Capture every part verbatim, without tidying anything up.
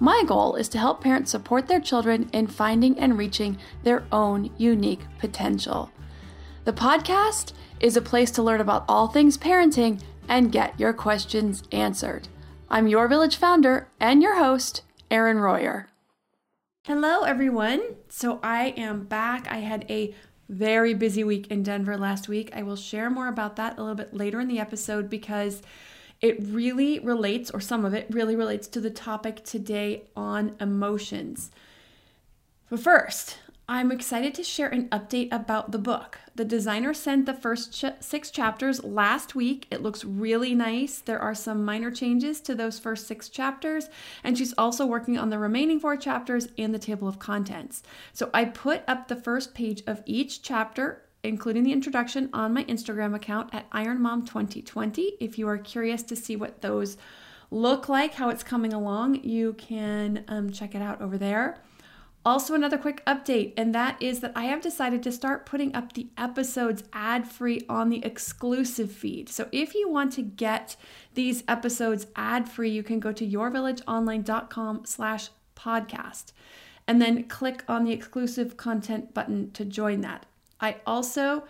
My goal is to help parents support their children in finding and reaching their own unique potential. The podcast is a place to learn about all things parenting and get your questions answered. I'm Your Village founder and your host, Erin Royer. Hello, everyone. So I am back. I had a very busy week in Denver last week. I will share more about that a little bit later in the episode because it really relates, or some of it really relates, to the topic today on emotions. But first, I'm excited to share an update about the book. The designer sent the first ch- six chapters last week. It looks really nice. There are some minor changes to those first six chapters, and she's also working on the remaining four chapters and the table of contents. So I put up the first page of each chapter, including the introduction, on my Instagram account at Iron Mom twenty twenty. If you are curious to see what those look like, how it's coming along, you can um, check it out over there. Also, another quick update, and that is that I have decided to start putting up the episodes ad-free on the exclusive feed. So if you want to get these episodes ad-free, you can go to your village online dot com slash podcast and then click on the exclusive content button to join that. I also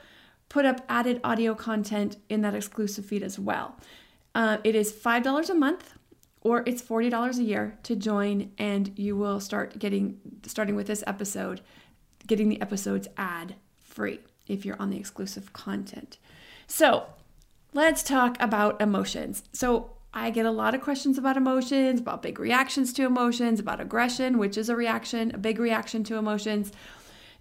put up added audio content in that exclusive feed as well. Uh, it is five dollars a month, or it's forty dollars a year to join, and you will start getting, starting with this episode, getting the episodes ad-free if you're on the exclusive content. So let's talk about emotions. So I get a lot of questions about emotions, about big reactions to emotions, about aggression, which is a reaction, a big reaction to emotions.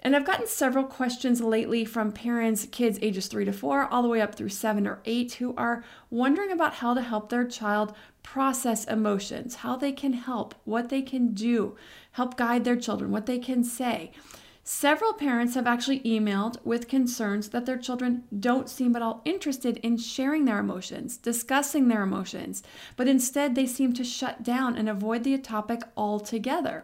And I've gotten several questions lately from parents, kids ages three to four, all the way up through seven or eight, who are wondering about how to help their child process emotions, how they can help, what they can do, help guide their children, what they can say. Several parents have actually emailed with concerns that their children don't seem at all interested in sharing their emotions, discussing their emotions, but instead they seem to shut down and avoid the topic altogether.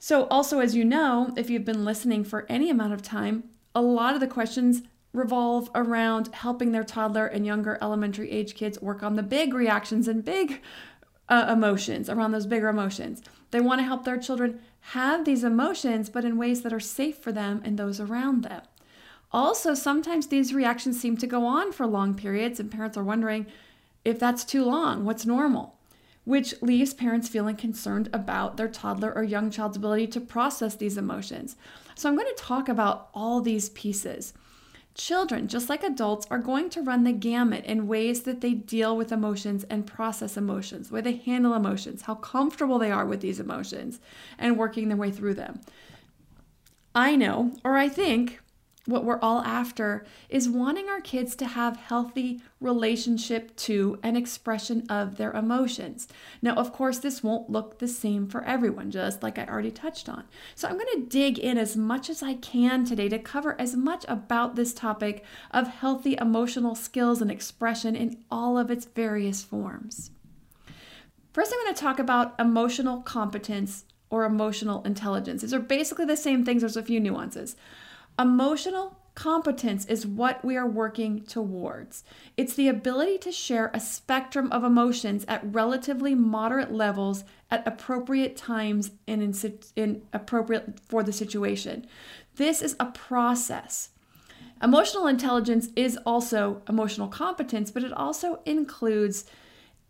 So also, as you know, if you've been listening for any amount of time, a lot of the questions revolve around helping their toddler and younger elementary age kids work on the big reactions and big uh, emotions, around those bigger emotions. They want to help their children have these emotions, but in ways that are safe for them and those around them. Also, sometimes these reactions seem to go on for long periods, and parents are wondering if that's too long, what's normal, which leaves parents feeling concerned about their toddler or young child's ability to process these emotions. So I'm going to talk about all these pieces. Children, just like adults, are going to run the gamut in ways that they deal with emotions and process emotions, where they handle emotions, how comfortable they are with these emotions, and working their way through them. I know, or I think, what we're all after is wanting our kids to have healthy relationship to an expression of their emotions. Now, of course, this won't look the same for everyone, just like I already touched on. So I'm going to dig in as much as I can today to cover as much about this topic of healthy emotional skills and expression in all of its various forms. First, I'm going to talk about emotional competence or emotional intelligence. These are basically the same things. There's a few nuances. Emotional competence is what we are working towards. It's the ability to share a spectrum of emotions at relatively moderate levels at appropriate times and in, in appropriate for the situation. This is a process. Emotional intelligence is also emotional competence, but it also includes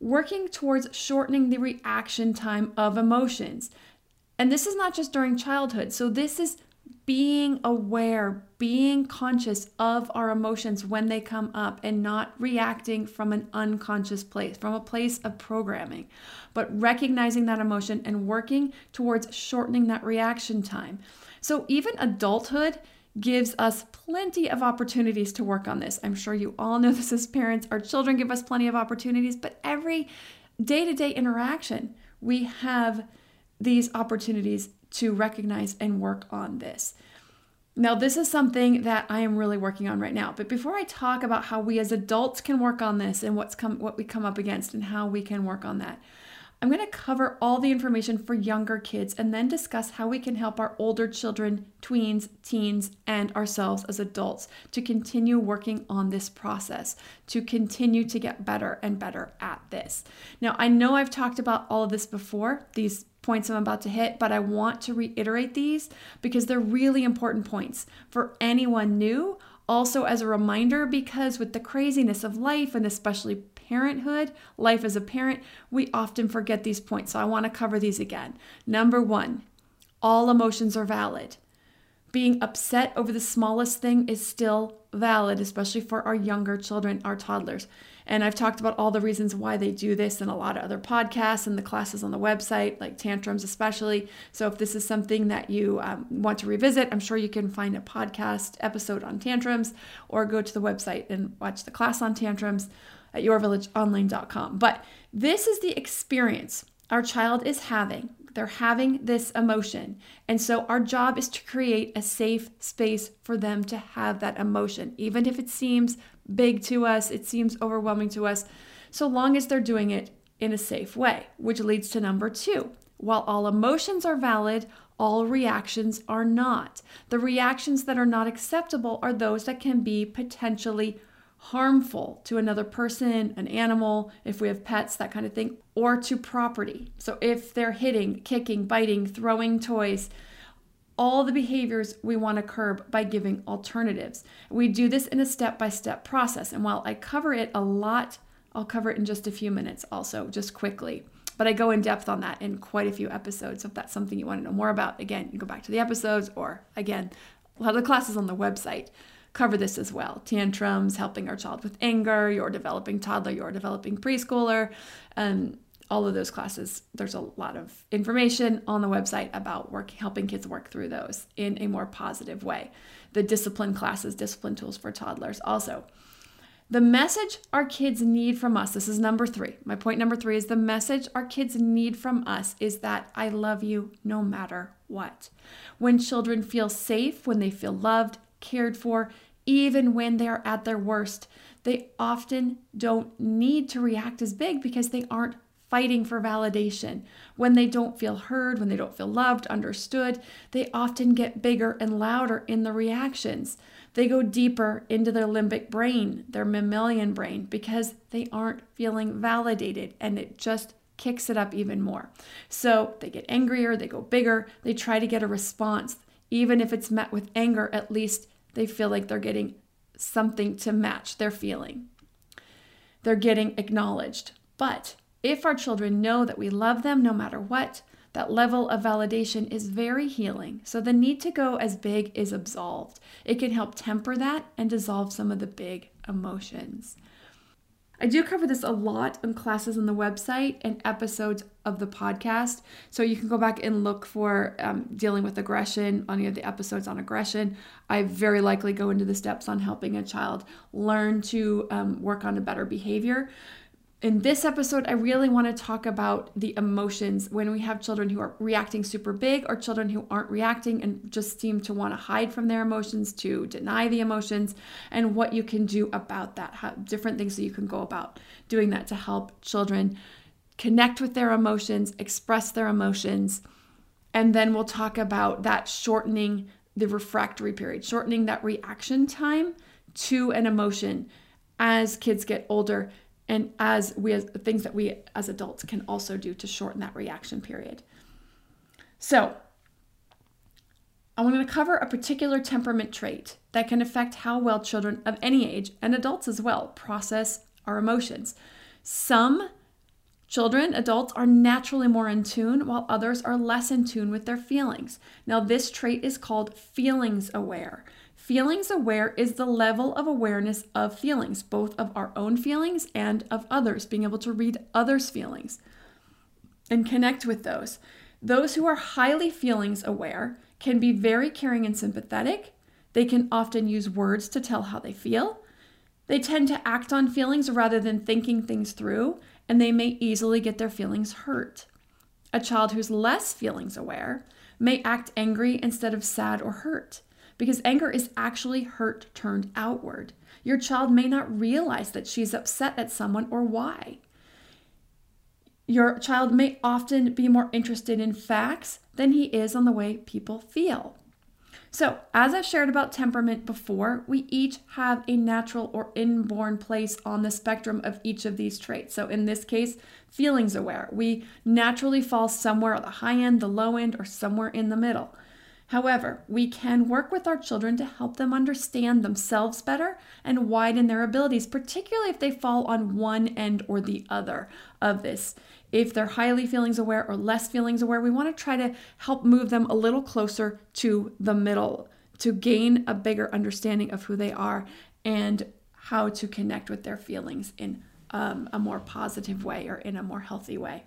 working towards shortening the reaction time of emotions. And this is not just during childhood. So this is being aware, being conscious of our emotions when they come up and not reacting from an unconscious place, from a place of programming, but recognizing that emotion and working towards shortening that reaction time. So even adulthood gives us plenty of opportunities to work on this. I'm sure you all know this as parents. Our children give us plenty of opportunities, but every day-to-day interaction, we have these opportunities to recognize and work on this. Now, this is something that I am really working on right now. But before I talk about how we as adults can work on this and what's come, what we come up against and how we can work on that, I'm going to cover all the information for younger kids and then discuss how we can help our older children, tweens, teens, and ourselves as adults to continue working on this process, to continue to get better and better at this. Now, I know I've talked about all of this before, these points I'm about to hit, but I want to reiterate these because they're really important points for anyone new. Also, as a reminder, because with the craziness of life and especially parenthood, life as a parent, we often forget these points. So I want to cover these again. Number one, all emotions are valid. Being upset over the smallest thing is still valid, especially for our younger children, our toddlers. And I've talked about all the reasons why they do this in a lot of other podcasts and the classes on the website, like tantrums especially. So if this is something that you um, want to revisit, I'm sure you can find a podcast episode on tantrums or go to the website and watch the class on tantrums at your village online dot com. But this is the experience our child is having. They're having this emotion. And so our job is to create a safe space for them to have that emotion, even if it seems big to us, it seems overwhelming to us, so long as they're doing it in a safe way, which leads to number two. While all emotions are valid, all reactions are not. The reactions that are not acceptable are those that can be potentially harmful to another person, an animal, if we have pets, that kind of thing, or to property. So if they're hitting, kicking, biting, throwing toys, all the behaviors we want to curb by giving alternatives. We do this in a step-by-step process. And while I cover it a lot, I'll cover it in just a few minutes also, just quickly. But I go in depth on that in quite a few episodes. So if that's something you want to know more about, again, you go back to the episodes or again, a lot of the classes on the website cover this as well. Tantrums, helping our child with anger, your developing toddler, your developing preschooler, um, all of those classes. There's a lot of information on the website about work, helping kids work through those in a more positive way. The discipline classes, discipline tools for toddlers also. The message our kids need from us, this is number three. My point number three is the message our kids need from us is that I love you no matter what. When children feel safe, when they feel loved, cared for, even when they're at their worst, they often don't need to react as big because they aren't fighting for validation. When they don't feel heard, when they don't feel loved, understood, they often get bigger and louder in the reactions. They go deeper into their limbic brain, their mammalian brain, because they aren't feeling validated, and it just kicks it up even more. So they get angrier, they go bigger, they try to get a response. Even if it's met with anger, at least they feel like they're getting something to match their feeling. They're getting acknowledged. But if our children know that we love them no matter what, that level of validation is very healing. So the need to go as big is absolved. It can help temper that and dissolve some of the big emotions. I do cover this a lot in classes on the website and episodes of the podcast. So you can go back and look for um, dealing with aggression, any of the episodes on aggression. I very likely go into the steps on helping a child learn to um, work on a better behavior. In this episode, I really want to talk about the emotions when we have children who are reacting super big or children who aren't reacting and just seem to want to hide from their emotions, to deny the emotions, and what you can do about that, how, different things that you can go about doing that to help children connect with their emotions, express their emotions. And then we'll talk about that shortening the refractory period, shortening that reaction time to an emotion as kids get older. And as we, as things that we as adults can also do to shorten that reaction period. So I want to cover a particular temperament trait that can affect how well children of any age, and adults as well, process our emotions. Some children, adults, are naturally more in tune, while others are less in tune with their feelings. Now, this trait is called feelings aware. Feelings aware is the level of awareness of feelings, both of our own feelings and of others, being able to read others' feelings and connect with those. Those who are highly feelings aware can be very caring and sympathetic. They can often use words to tell how they feel. They tend to act on feelings rather than thinking things through, and they may easily get their feelings hurt. A child who's less feelings aware may act angry instead of sad or hurt, because anger is actually hurt turned outward. Your child may not realize that she's upset at someone or why. Your child may often be more interested in facts than he is on the way people feel. So, as I've shared about temperament before, we each have a natural or inborn place on the spectrum of each of these traits. So in this case, feelings aware. We naturally fall somewhere on the high end, the low end, or somewhere in the middle. However, we can work with our children to help them understand themselves better and widen their abilities, particularly if they fall on one end or the other of this. If they're highly feelings aware or less feelings aware, we want to try to help move them a little closer to the middle to gain a bigger understanding of who they are and how to connect with their feelings in um, a more positive way or in a more healthy way.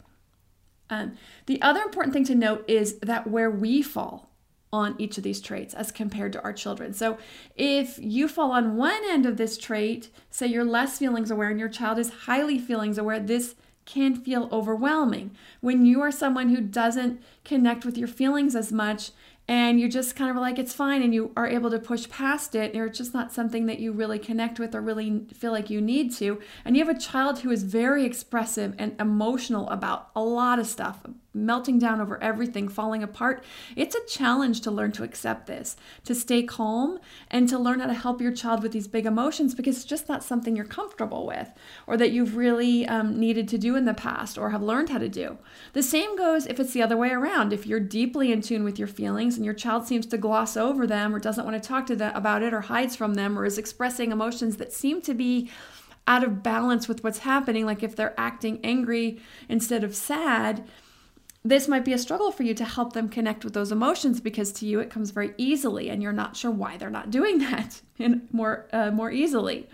Um, the other important thing to note is that where we fall on each of these traits as compared to our children. So if you fall on one end of this trait, say you're less feelings aware and your child is highly feelings aware, this can feel overwhelming. When you are someone who doesn't connect with your feelings as much and you're just kind of like, it's fine, and you are able to push past it, or it's just not something that you really connect with or really feel like you need to, and you have a child who is very expressive and emotional about a lot of stuff, melting down over everything, falling apart, it's a challenge to learn to accept this, to stay calm, and to learn how to help your child with these big emotions, because it's just not something you're comfortable with or that you've really um, needed to do in the past or have learned how to do. The same goes if it's the other way around. If you're deeply in tune with your feelings and your child seems to gloss over them or doesn't want to talk to them about it or hides from them or is expressing emotions that seem to be out of balance with what's happening, like if they're acting angry instead of sad, this might be a struggle for you to help them connect with those emotions, because to you it comes very easily and you're not sure why they're not doing that more, uh, more easily.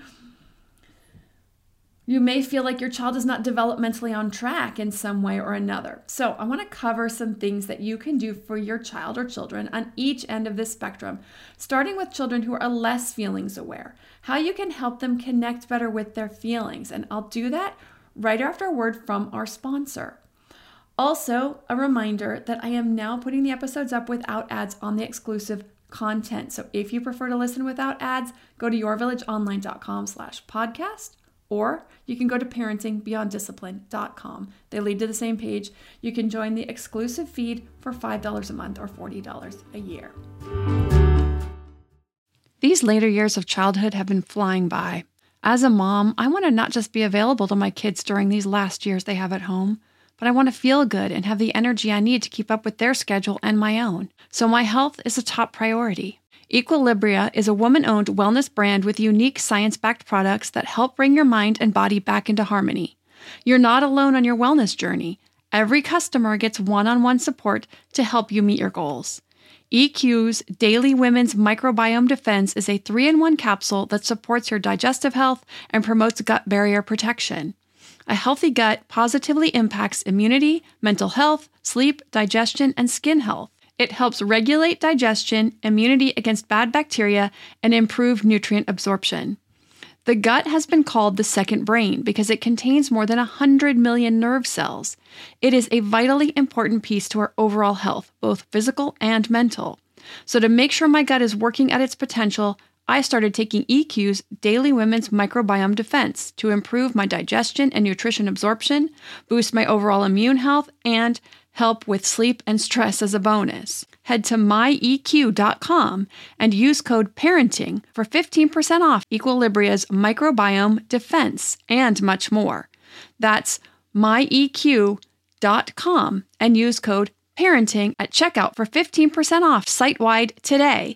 You may feel like your child is not developmentally on track in some way or another. So I want to cover some things that you can do for your child or children on each end of this spectrum, starting with children who are less feelings aware, how you can help them connect better with their feelings. And I'll do that right after a word from our sponsor. Also, a reminder that I am now putting the episodes up without ads on the exclusive content. So if you prefer to listen without ads, go to your village online dot com slash podcast, or you can go to parenting beyond discipline dot com. They lead to the same page. You can join the exclusive feed for five dollars a month or forty dollars a year. These later years of childhood have been flying by. As a mom, I want to not just be available to my kids during these last years they have at home, but I want to feel good and have the energy I need to keep up with their schedule and my own. So my health is a top priority. Equilibria is a woman-owned wellness brand with unique science-backed products that help bring your mind and body back into harmony. You're not alone on your wellness journey. Every customer gets one-on-one support to help you meet your goals. E Q's Daily Women's Microbiome Defense is a three in one capsule that supports your digestive health and promotes gut barrier protection. A healthy gut positively impacts immunity, mental health, sleep, digestion, and skin health. It helps regulate digestion, immunity against bad bacteria, and improve nutrient absorption. The gut has been called the second brain because it contains more than one hundred million nerve cells. It is a vitally important piece to our overall health, both physical and mental. So to make sure my gut is working at its potential, I started taking E Q's Daily Women's Microbiome Defense to improve my digestion and nutrition absorption, boost my overall immune health, and help with sleep and stress as a bonus. Head to my E Q dot com and use code PARENTING for fifteen percent off Equilibria's Microbiome Defense and much more. That's my E Q dot com and use code PARENTING at checkout for fifteen percent off site-wide today.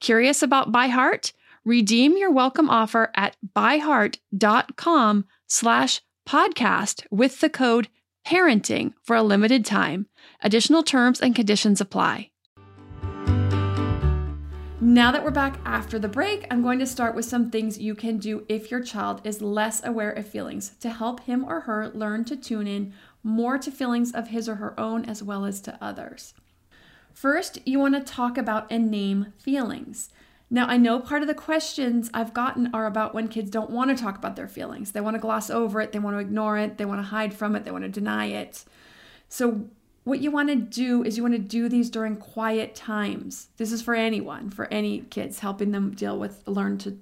Curious about ByHeart? Redeem your welcome offer at byheart.com slash podcast with the code PARENTING for a limited time. Additional terms and conditions apply. Now that we're back after the break, I'm going to start with some things you can do if your child is less aware of feelings to help him or her learn to tune in more to feelings of his or her own as well as to others. First, you want to talk about and name feelings. Now, I know part of the questions I've gotten are about when kids don't want to talk about their feelings. They want to gloss over it. They want to ignore it. They want to hide from it. They want to deny it. So what you want to do is you want to do these during quiet times. This is for anyone, for any kids, helping them deal with, learn to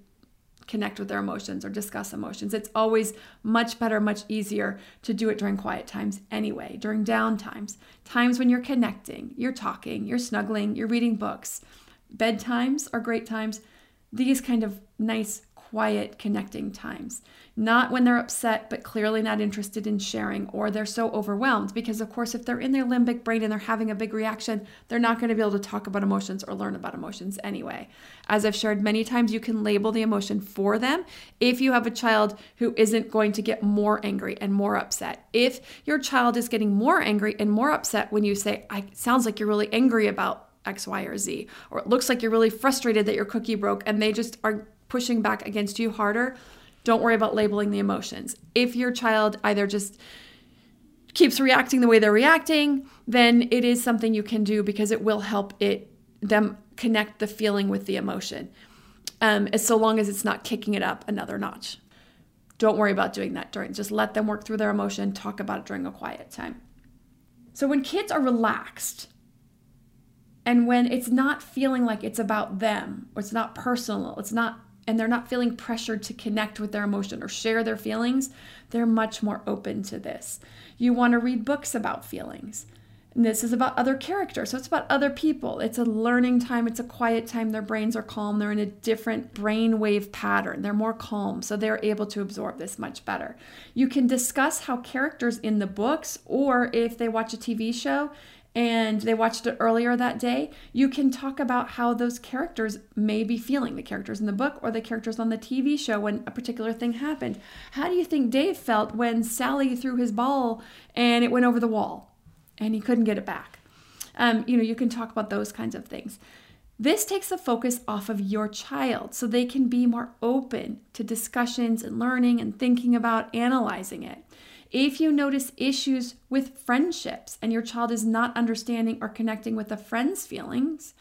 connect with their emotions or discuss emotions. It's always much better, much easier to do it during quiet times anyway, during down times, times when you're connecting, you're talking, you're snuggling, you're reading books. Bedtimes are great times. These kind of nice, quiet, connecting times. Not when they're upset, but clearly not interested in sharing, or they're so overwhelmed because, of course, if they're in their limbic brain and they're having a big reaction, they're not going to be able to talk about emotions or learn about emotions anyway. As I've shared many times, you can label the emotion for them if you have a child who isn't going to get more angry and more upset. If your child is getting more angry and more upset when you say, "I sounds like you're really angry about X, Y, or Z," or "it looks like you're really frustrated that your cookie broke," and they just are pushing back against you harder, don't worry about labeling the emotions. If your child either just keeps reacting the way they're reacting, then it is something you can do because it will help it them connect the feeling with the emotion, um, as so long as it's not kicking it up another notch. Don't worry about doing that during, just let them work through their emotion, talk about it during a quiet time. So when kids are relaxed, and when it's not feeling like it's about them, or it's not personal, it's not, and they're not feeling pressured to connect with their emotion or share their feelings, they're much more open to this. You want to read books about feelings. And this is about other characters, so it's about other people. It's a learning time. It's a quiet time. Their brains are calm. They're in a different brainwave pattern. They're more calm, so they're able to absorb this much better. You can discuss how characters in the books, or if they watch a T V show and they watched it earlier that day, you can talk about how those characters may be feeling, the characters in the book or the characters on the T V show when a particular thing happened. How do you think Dave felt when Sally threw his ball and it went over the wall and he couldn't get it back? Um, you know, you can talk about those kinds of things. This takes the focus off of your child so they can be more open to discussions and learning and thinking about analyzing it. If you notice issues with friendships and your child is not understanding or connecting with a friend's feelings,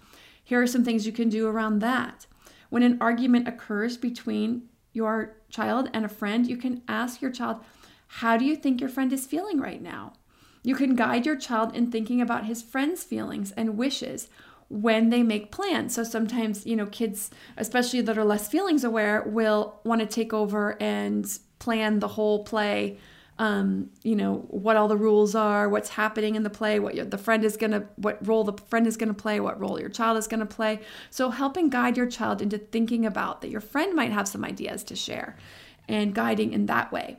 Here are some things you can do around that. When an argument occurs between your child and a friend, you can ask your child, how do you think your friend is feeling right now? You can guide your child in thinking about his friend's feelings and wishes when they make plans. So sometimes, you know, kids, especially that are less feelings aware, will want to take over and plan the whole play, um, you know, what all the rules are, what's happening in the play, what your, the friend is going to, what role the friend is going to play, what role your child is going to play. So helping guide your child into thinking about that your friend might have some ideas to share and guiding in that way.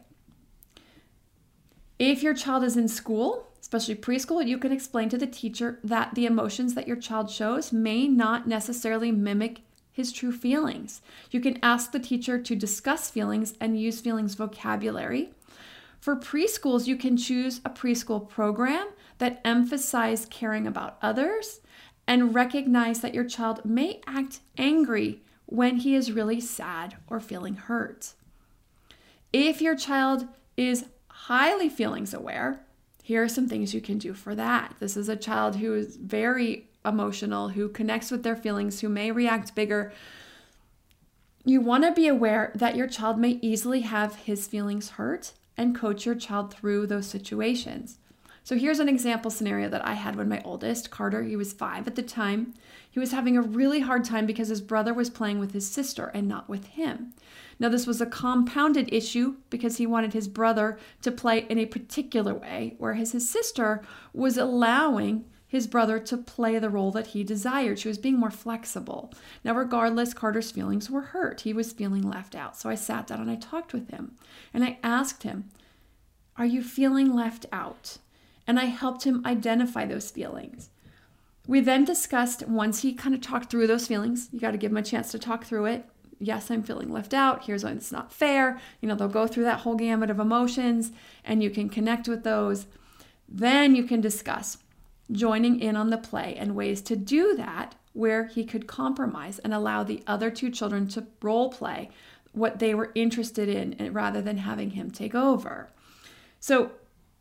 If your child is in school, especially preschool, you can explain to the teacher that the emotions that your child shows may not necessarily mimic his true feelings. You can ask the teacher to discuss feelings and use feelings vocabulary. For preschools, you can choose a preschool program that emphasizes caring about others and recognize that your child may act angry when he is really sad or feeling hurt. If your child is highly feelings aware, here are some things you can do for that. This is a child who is very emotional, who connects with their feelings, who may react bigger. You want to be aware that your child may easily have his feelings hurt and coach your child through those situations. So here's an example scenario that I had when my oldest, Carter, he was five at the time. He was having a really hard time because his brother was playing with his sister and not with him. Now, this was a compounded issue because he wanted his brother to play in a particular way, whereas his sister was allowing his brother to play the role that he desired. She was being more flexible. Now, regardless, Carter's feelings were hurt. He was feeling left out. So I sat down and I talked with him and I asked him, are you feeling left out? And I helped him identify those feelings. We then discussed, once he kind of talked through those feelings, you got to give him a chance to talk through it. Yes, I'm feeling left out. Here's why it's not fair. You know, they'll go through that whole gamut of emotions and you can connect with those. Then you can discuss joining in on the play and ways to do that where he could compromise and allow the other two children to role play what they were interested in rather than having him take over. So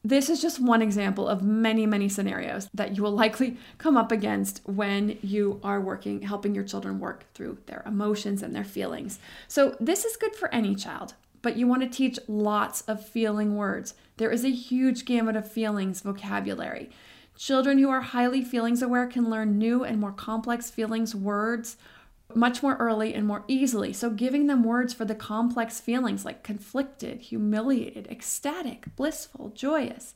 this is just one example of many, many scenarios that you will likely come up against when you are working, helping your children work through their emotions and their feelings. So this is good for any child, but you want to teach lots of feeling words. There is a huge gamut of feelings vocabulary. Children who are highly feelings aware can learn new and more complex feelings words much more early and more easily. So giving them words for the complex feelings like conflicted, humiliated, ecstatic, blissful, joyous.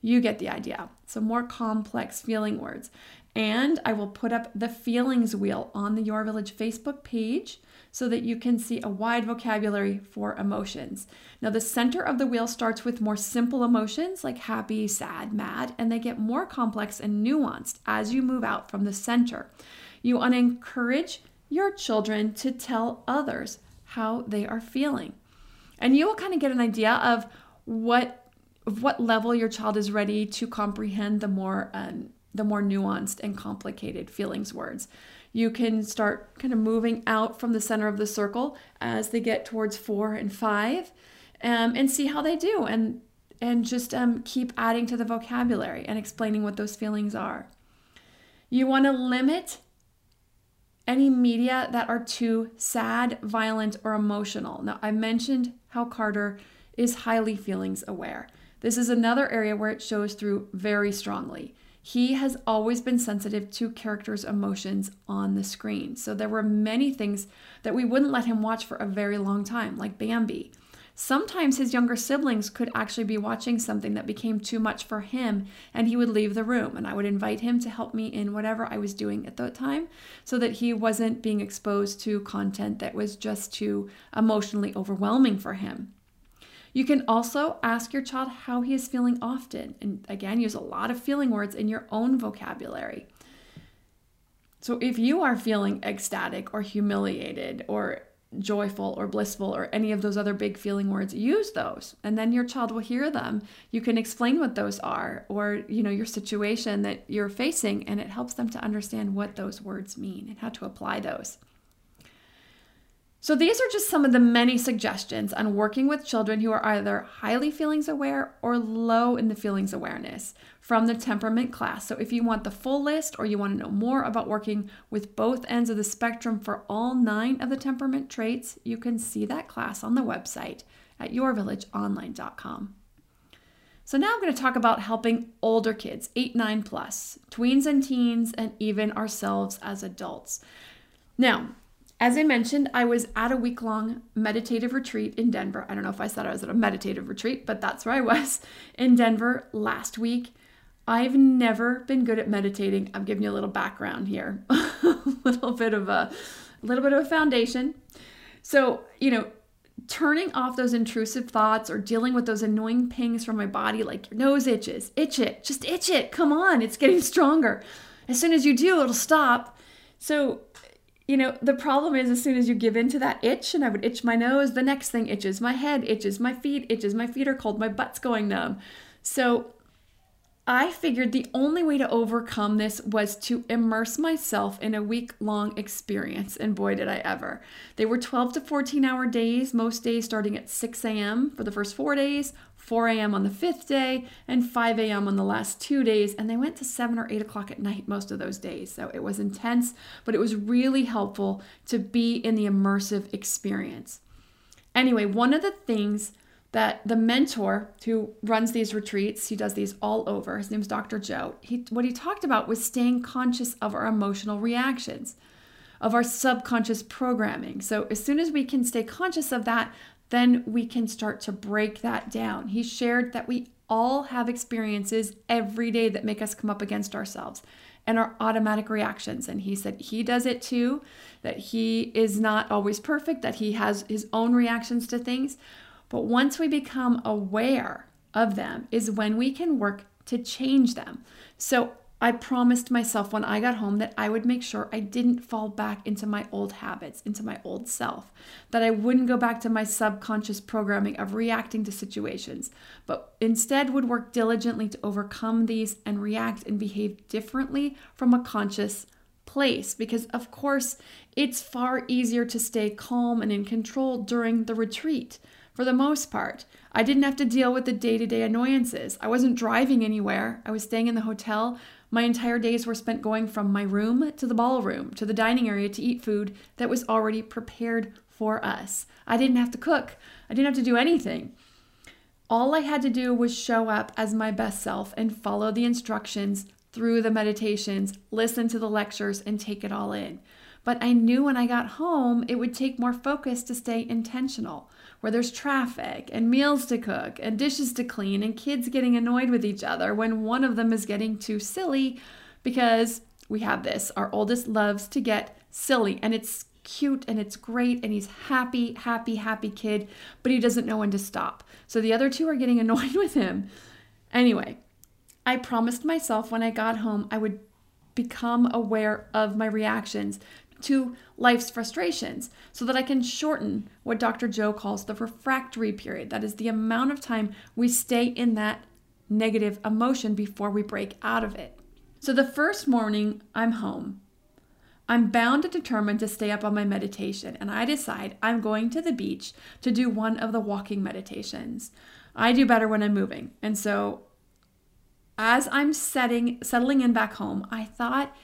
You get the idea. So more complex feeling words. And I will put up the feelings wheel on the Your Village Facebook page so that you can see a wide vocabulary for emotions. Now the center of the wheel starts with more simple emotions like happy, sad, mad, and they get more complex and nuanced as you move out from the center. You want to encourage your children to tell others how they are feeling. And you will kind of get an idea of what, of what level your child is ready to comprehend the more um, the more nuanced and complicated feelings words. You can start kind of moving out from the center of the circle as they get towards four and five um, and see how they do and, and just um, keep adding to the vocabulary and explaining what those feelings are. You want to limit any media that are too sad, violent, or emotional. Now, I mentioned how Carter is highly feelings aware. This is another area where it shows through very strongly. He has always been sensitive to characters' emotions on the screen. So there were many things that we wouldn't let him watch for a very long time, like Bambi. Sometimes his younger siblings could actually be watching something that became too much for him and he would leave the room and I would invite him to help me in whatever I was doing at that time so that he wasn't being exposed to content that was just too emotionally overwhelming for him. You can also ask your child how he is feeling often and again use a lot of feeling words in your own vocabulary. So if you are feeling ecstatic or humiliated or joyful or blissful or any of those other big feeling words, use those and then your child will hear them. You can explain what those are or, you know, your situation that you're facing and it helps them to understand what those words mean and how to apply those. So these are just some of the many suggestions on working with children who are either highly feelings aware or low in the feelings awareness from the temperament class. So if you want the full list or you want to know more about working with both ends of the spectrum for all nine of the temperament traits, you can see that class on the website at your village online dot com. So now I'm going to talk about helping older kids, eight, nine plus, tweens and teens, and even ourselves as adults. Now, as I mentioned, I was at a week-long meditative retreat in Denver. I don't know if I said I was at a meditative retreat, but that's where I was in Denver last week. I've never been good at meditating. I'm giving you a little background here, a little bit of a, a little bit of a foundation. So, you know, turning off those intrusive thoughts or dealing with those annoying pings from my body, like your nose itches, itch it, just itch it. Come on, it's getting stronger. As soon as you do, it'll stop. So, you know, the problem is as soon as you give in to that itch, and I would itch my nose, the next thing itches, my head itches, my feet itches, my feet are cold, my butt's going numb. So I figured the only way to overcome this was to immerse myself in a week-long experience, and boy, did I ever. They were twelve to fourteen hour days, most days starting at six a.m. for the first four days, four a.m. on the fifth day, and five a.m. on the last two days, and they went to seven or eight o'clock at night most of those days. So it was intense, but it was really helpful to be in the immersive experience. Anyway, one of the things that the mentor who runs these retreats, he does these all over, his name's Doctor Joe, he, what he talked about was staying conscious of our emotional reactions, of our subconscious programming. So as soon as we can stay conscious of that, then we can start to break that down. He shared that we all have experiences every day that make us come up against ourselves and our automatic reactions. And he said he does it too, that he is not always perfect, that he has his own reactions to things. But once we become aware of them is when we can work to change them. So I promised myself when I got home that I would make sure I didn't fall back into my old habits, into my old self, that I wouldn't go back to my subconscious programming of reacting to situations, but instead would work diligently to overcome these and react and behave differently from a conscious place. Because of course, it's far easier to stay calm and in control during the retreat. For the most part, I didn't have to deal with the day-to-day annoyances. I wasn't driving anywhere. I was staying in the hotel. My entire days were spent going from my room to the ballroom, to the dining area to eat food that was already prepared for us. I didn't have to cook. I didn't have to do anything. All I had to do was show up as my best self and follow the instructions through the meditations, listen to the lectures, and take it all in. But I knew when I got home, it would take more focus to stay intentional, where there's traffic and meals to cook and dishes to clean and kids getting annoyed with each other when one of them is getting too silly, because we have this. Our oldest loves to get silly, and it's cute and it's great, and he's happy, happy, happy kid, but he doesn't know when to stop. So the other two are getting annoyed with him. Anyway, I promised myself when I got home, I would become aware of my reactions to life's frustrations so that I can shorten what Doctor Joe calls the refractory period. That is the amount of time we stay in that negative emotion before we break out of it. So the first morning I'm home, I'm bound and determined to stay up on my meditation, and I decide I'm going to the beach to do one of the walking meditations. I do better when I'm moving. And so as I'm setting, settling in back home, I thought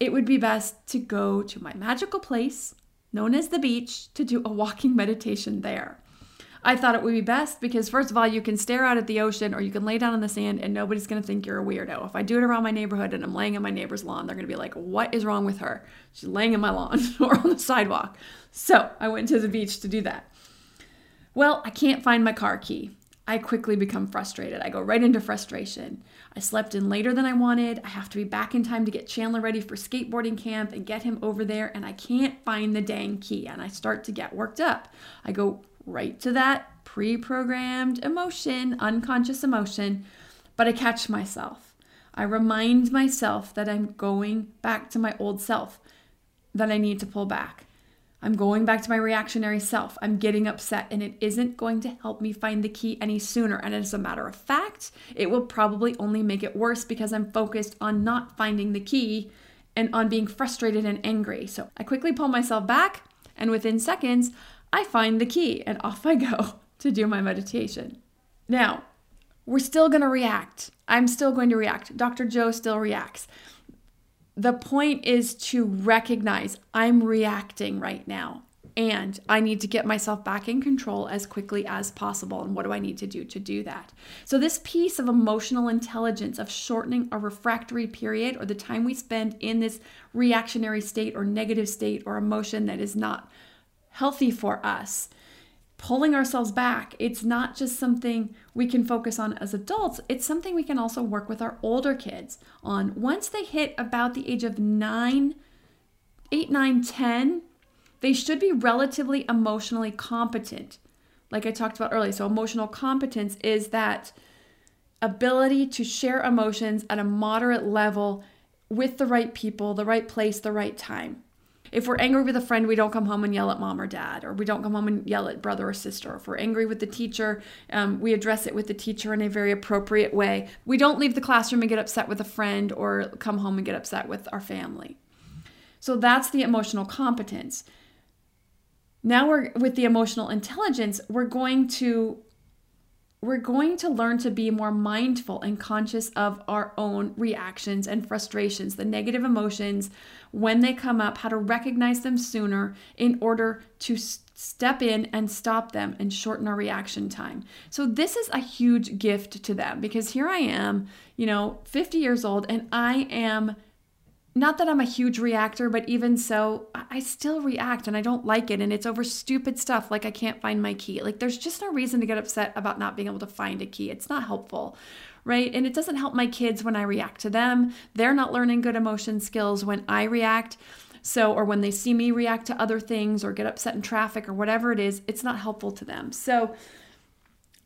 it would be best to go to my magical place, known as the beach, to do a walking meditation there. I thought it would be best because, first of all, you can stare out at the ocean or you can lay down on the sand and nobody's going to think you're a weirdo. If I do it around my neighborhood and I'm laying on my neighbor's lawn, they're going to be like, what is wrong with her? She's laying on my lawn or on the sidewalk. So I went to the beach to do that. Well, I can't find my car key. I quickly become frustrated. I go right into frustration. I slept in later than I wanted. I have to be back in time to get Chandler ready for skateboarding camp and get him over there, and I can't find the dang key, and I start to get worked up. I go right to that pre-programmed emotion, unconscious emotion, but I catch myself. I remind myself that I'm going back to my old self, that I need to pull back. I'm going back to my reactionary self. I'm getting upset, and it isn't going to help me find the key any sooner. And as a matter of fact, it will probably only make it worse because I'm focused on not finding the key and on being frustrated and angry. So I quickly pull myself back and within seconds, I find the key and off I go to do my meditation. Now, we're still going to react. I'm still going to react. Doctor Joe still reacts. The point is to recognize I'm reacting right now and I need to get myself back in control as quickly as possible. And what do I need to do to do that? So this piece of emotional intelligence of shortening a refractory period or the time we spend in this reactionary state or negative state or emotion that is not healthy for us, pulling ourselves back, it's not just something we can focus on as adults, it's something we can also work with our older kids on. Once they hit about the age of nine, eight, nine, ten, they should be relatively emotionally competent. Like I talked about earlier, so emotional competence is that ability to share emotions at a moderate level with the right people, the right place, the right time. If we're angry with a friend, we don't come home and yell at mom or dad, or we don't come home and yell at brother or sister. If we're angry with the teacher, um, we address it with the teacher in a very appropriate way. We don't leave the classroom and get upset with a friend or come home and get upset with our family. So that's the emotional competence. Now we're with the emotional intelligence, we're going to we're going to learn to be more mindful and conscious of our own reactions and frustrations, the negative emotions, when they come up, how to recognize them sooner in order to s- step in and stop them and shorten our reaction time. So this is a huge gift to them because here I am, you know, fifty years old, and I am, not that I'm a huge reactor, but even so, I still react and I don't like it. And it's over stupid stuff like I can't find my key. Like there's just no reason to get upset about not being able to find a key. It's not helpful, right? And it doesn't help my kids when I react to them. They're not learning good emotion skills when I react. So, or when they see me react to other things or get upset in traffic or whatever it is, it's not helpful to them. So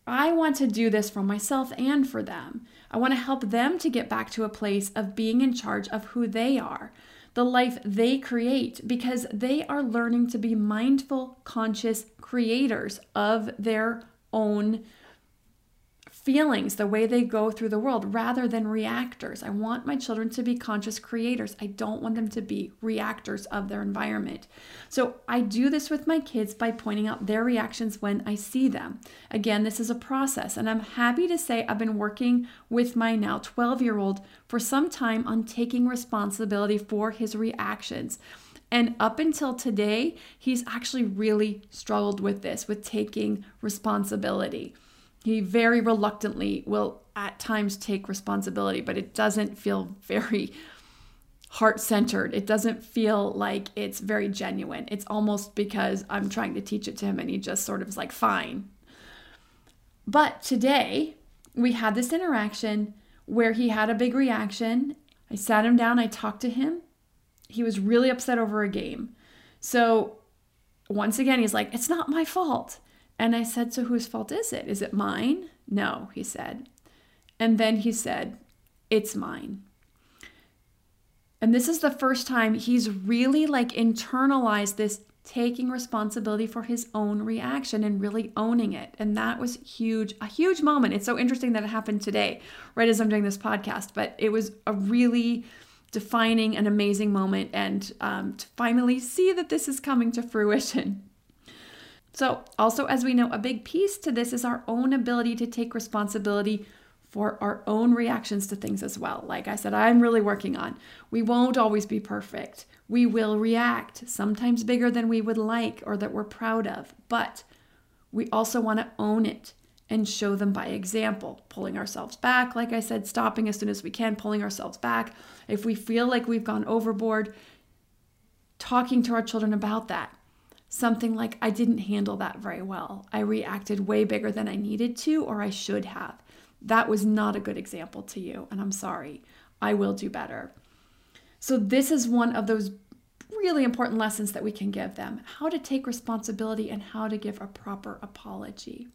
I want to do this for myself and for them. I want to help them to get back to a place of being in charge of who they are, the life they create, because they are learning to be mindful, conscious creators of their own feelings, the way they go through the world, rather than reactors. I want my children to be conscious creators. I don't want them to be reactors of their environment. So I do this with my kids by pointing out their reactions when I see them. Again, this is a process, and I'm happy to say I've been working with my now twelve-year-old for some time on taking responsibility for his reactions. And up until today, he's actually really struggled with this, with taking responsibility. He very reluctantly will at times take responsibility, but it doesn't feel very heart-centered. It doesn't feel like it's very genuine. It's almost because I'm trying to teach it to him and he just sort of is like, fine. But today we had this interaction where he had a big reaction. I sat him down. I talked to him. He was really upset over a game. So once again, he's like, it's not my fault. And I said, so whose fault is it? Is it mine? No, he said. And then he said, it's mine. And this is the first time he's really like internalized this taking responsibility for his own reaction and really owning it. And that was huge, a huge moment. It's so interesting that it happened today, right as I'm doing this podcast, but it was a really defining and amazing moment. And um, to finally see that this is coming to fruition. So also, as we know, a big piece to this is our own ability to take responsibility for our own reactions to things as well. Like I said, I'm really working on, we won't always be perfect. We will react, sometimes bigger than we would like or that we're proud of, but we also want to own it and show them by example, pulling ourselves back. Like I said, stopping as soon as we can, pulling ourselves back. If we feel like we've gone overboard, talking to our children about that. Something like, I didn't handle that very well. I reacted way bigger than I needed to, or I should have. That was not a good example to you, and I'm sorry. I will do better. So this is one of those really important lessons that we can give them, how to take responsibility and how to give a proper apology.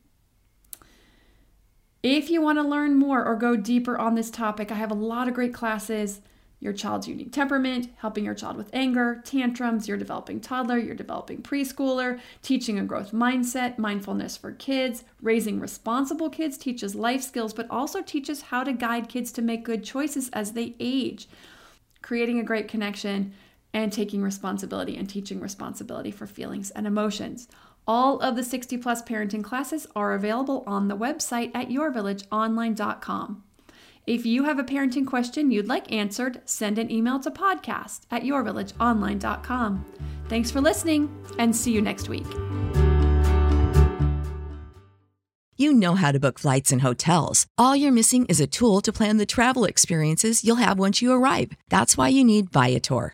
If you want to learn more or go deeper on this topic, I have a lot of great classes. Your child's unique temperament, helping your child with anger, tantrums, your developing toddler, your developing preschooler, teaching a growth mindset, mindfulness for kids, raising responsible kids teaches life skills, but also teaches how to guide kids to make good choices as they age, creating a great connection, and taking responsibility and teaching responsibility for feelings and emotions. All of the sixty plus parenting classes are available on the website at your village online dot com. If you have a parenting question you'd like answered, send an email to podcast at your village online dot com. Thanks for listening, and see you next week. You know how to book flights and hotels. All you're missing is a tool to plan the travel experiences you'll have once you arrive. That's why you need Viator.